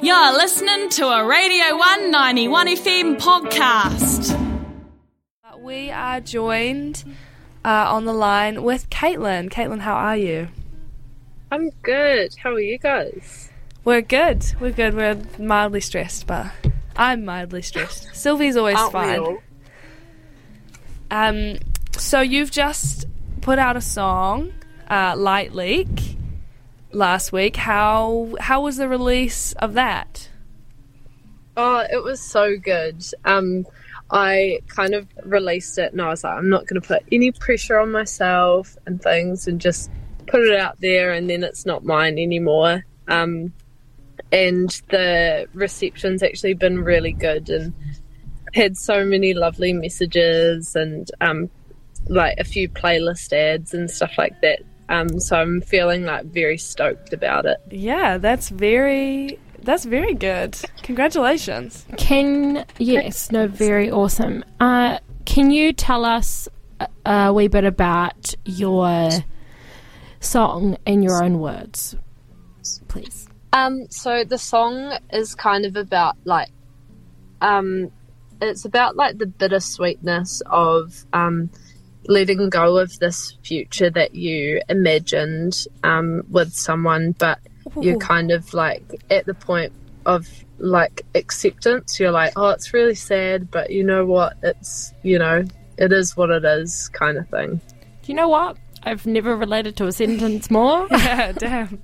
You're listening to a Radio One 91FM podcast. We are joined on the line with Caitlin. Caitlin, how are you? I'm good. How are you guys? We're good. We're mildly stressed, but I'm mildly stressed. Sylvie's always fine. So you've just put out a song, Light Leak, last week. How was the release of that? Oh, it was so good. I kind of released it and I was like, I'm not going to put any pressure on myself and things, and just put it out there, and then it's not mine anymore. And the reception's actually been really good, and had so many lovely messages, and like a few playlist ads and stuff like that. So I'm feeling like very stoked about it. Yeah, that's very good. Congratulations. Very awesome. Can you tell us a wee bit about your song in your own words, please? So the song is kind of about like it's about like the bittersweetness of letting go of this future that you imagined with someone, but you're kind of like at the point of like acceptance. You're like, oh, it's really sad, but you know what, it's, you know, it is what it is, kind of thing. Do you know what? I've never related to a sentence more. Yeah, damn.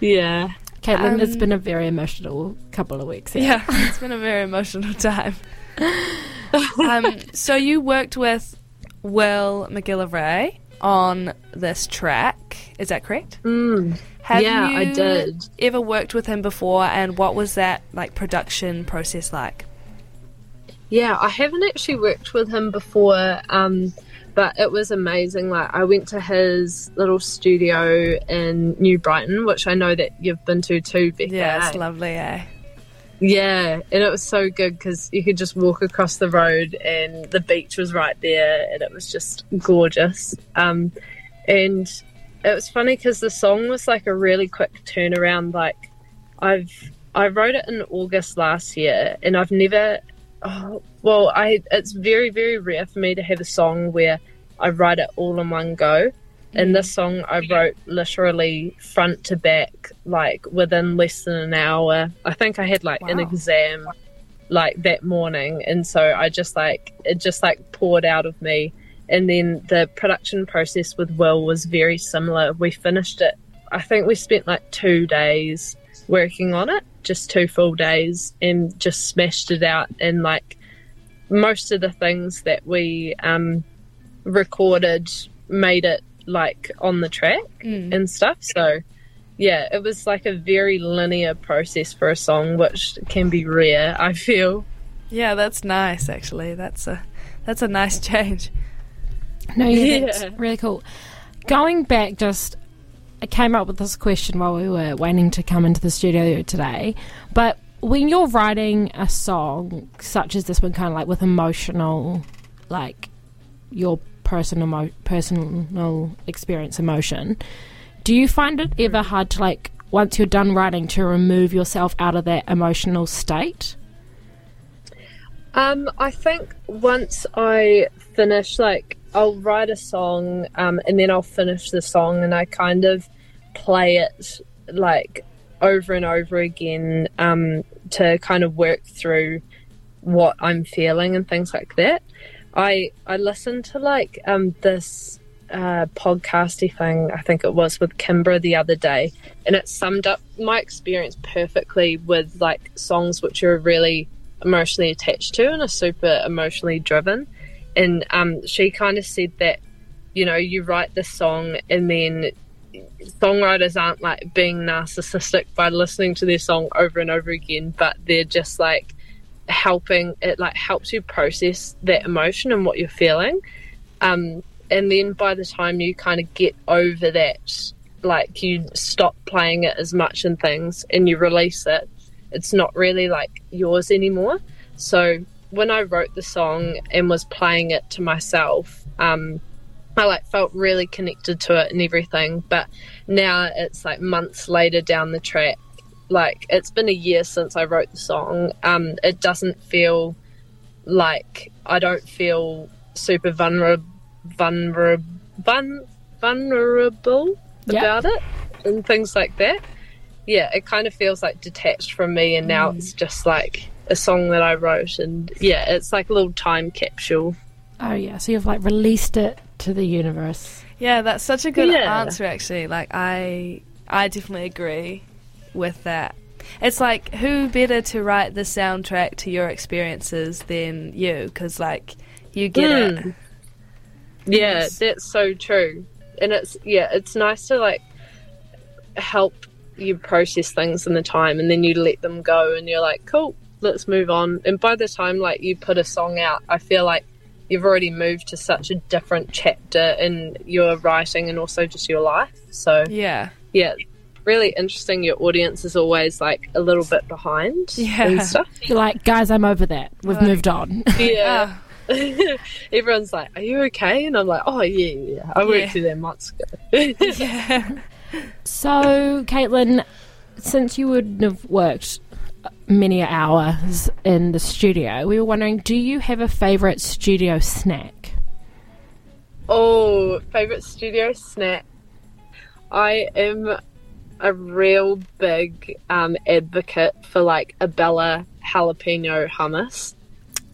Yeah. Caitlin, it's been a very emotional couple of weeks. Yeah, it's been a very emotional time. So you worked with Will McGillivray on this track, is that correct? Have you I did. Ever worked with him before, and what was that like production process like? Yeah, I haven't actually worked with him before, but it was amazing. Like, I went to his little studio in New Brighton, which I know that you've been to too, Becca. Yeah, it's lovely, eh? Yeah, and it was so good because you could just walk across the road and the beach was right there, and it was just gorgeous. And it was funny because the song was like a really quick turnaround. Like, I wrote it in August last year, and I've never... it's very, very rare for me to have a song where I write it all in one go. And this song I wrote literally front to back, like within less than an hour. I think I had like an exam like that morning, and so I just like, it just like poured out of me. And then the production process with Will was very similar. We finished it, I think we spent like 2 days working on it, just 2 full days, and just smashed it out. And like most of the things that we recorded made it like on the track and stuff. So yeah, it was like a very linear process for a song, which can be rare, I feel. Yeah, that's nice actually. That's a nice change. That's really cool. Going back, just I came up with this question while we were waiting to come into the studio today, but when you're writing a song such as this one, kind of like with emotional, like your personal experience, emotion, do you find it ever hard to, like, once you're done writing, to remove yourself out of that emotional state? I think once I finish, like, I'll write a song and then I'll finish the song, and I kind of play it like over and over again to kind of work through what I'm feeling and things like that. I listened to like this podcasty thing, I think it was with Kimbra the other day, and it summed up my experience perfectly with like songs which are really emotionally attached to and are super emotionally driven. And she kind of said that, you know, you write the song, and then songwriters aren't like being narcissistic by listening to their song over and over again, but they're just like helping, it like helps you process that emotion and what you're feeling. And then by the time you kind of get over that, like you stop playing it as much and things, and you release it, it's not really like yours anymore. So when I wrote the song and was playing it to myself, I like felt really connected to it and everything, but now it's like months later down the track, like, it's been a year since I wrote the song. It doesn't feel like, I don't feel super vulnerable about it and things like that. Yeah, it kind of feels like detached from me, and now it's just like a song that I wrote, and yeah, it's like a little time capsule. Oh yeah, so you've like released it to the universe. Yeah, that's such a good answer actually. Like I definitely agree with that. It's like, who better to write the soundtrack to your experiences than you, because like you get it. Yeah, that's so true. And it's nice to like help you process things in the time, and then you let them go and you're like, cool, let's move on. And by the time like you put a song out, I feel like you've already moved to such a different chapter in your writing and also just your life. So yeah, really interesting. Your audience is always like a little bit behind and stuff. You're like, guys, I'm over that, we've moved on. Everyone's like, are you okay? And I'm like, oh yeah, I worked through that months ago. So, Caitlin, since you wouldn't have worked many hours in the studio, we were wondering, do you have a favourite studio snack? Oh, favourite studio snack. I am a real big advocate for like a Bella jalapeno hummus.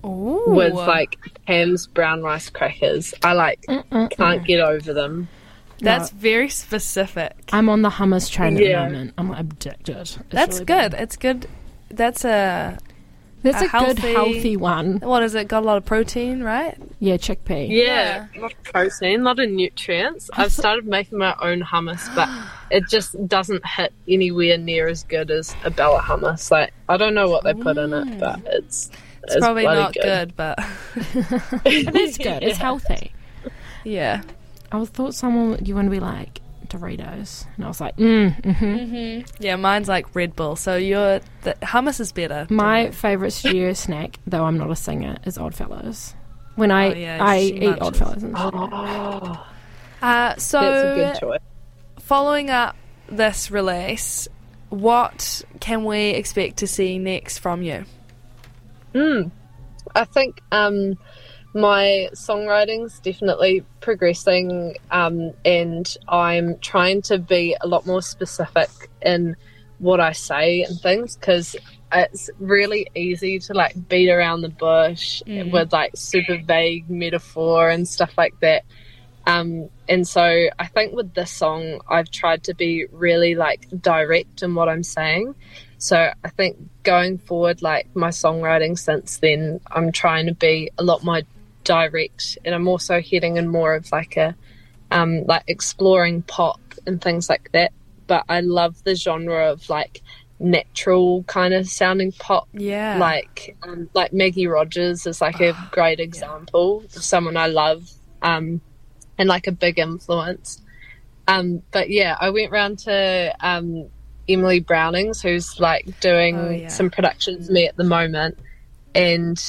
Ooh. With like Pam's brown rice crackers. I like can't get over them. That's very specific. I'm on the hummus train at the moment. I'm addicted. That's really good. It's good. That's a healthy, good healthy one. What is it? Got a lot of protein, right? Yeah, chickpea. Yeah. A lot of protein, a lot of nutrients. I've started making my own hummus, but it just doesn't hit anywhere near as good as a Bella hummus. Like, I don't know what they put in it, but it's probably not good, but it is good. It's healthy. Yeah. I thought you want to be like Doritos, and I was like, yeah, mine's like Red Bull. So the hummus is better. My favourite studio snack, though I'm not a singer, is Oddfellows. When I eat Oddfellows, and so that's a good choice. Following up this release, what can we expect to see next from you? I think my songwriting's definitely progressing, and I'm trying to be a lot more specific in what I say and things, because it's really easy to like beat around the bush with like super vague metaphor and stuff like that. And so I think with this song, I've tried to be really like direct in what I'm saying. So I think going forward, like my songwriting since then, I'm trying to be a lot more direct, and I'm also heading in more of like a like exploring pop and things like that. But I love the genre of like natural kind of sounding pop. Yeah, like Maggie Rogers is like a great example of someone I love. And like a big influence. But yeah, I went round to Emily Browning's, who's like doing some productions with me at the moment, and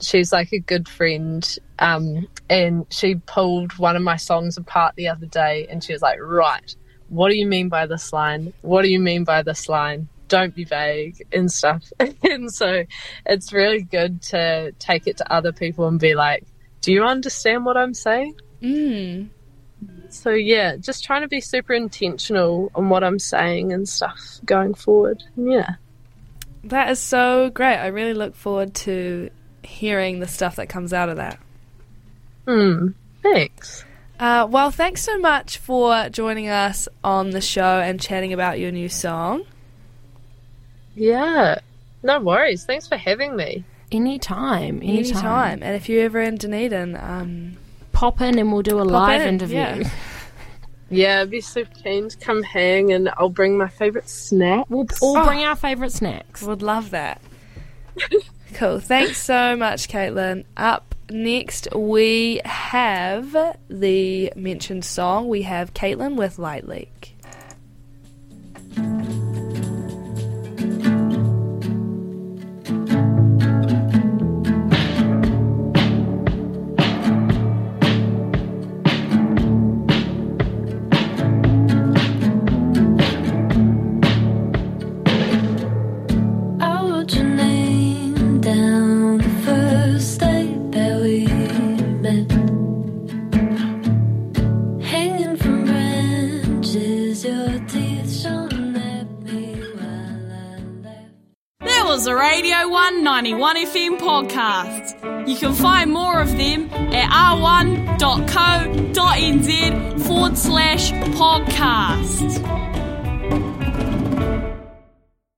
she's like a good friend, and she pulled one of my songs apart the other day, and she was like, right, what do you mean by this line? What do you mean by this line? Don't be vague and stuff. And so it's really good to take it to other people and be like, do you understand what I'm saying? So yeah, just trying to be super intentional on what I'm saying and stuff going forward. Yeah, that is so great. I really look forward to hearing the stuff that comes out of that. Thanks. Well, thanks so much for joining us on the show and chatting about your new song. Yeah, no worries. Thanks for having me. Anytime. And if you're ever in Dunedin, pop in and we'll do a live interview. Yeah, I'd be so keen to come hang, and I'll bring my favourite snack. We'll all bring our favourite snacks. Would love that. Cool. Thanks so much, Caitlin. Up next, we have the mentioned song. We have Caitlin with Light Leak. was a Radio One 91FM podcast. You can find more of them at r1.co.nz/podcast.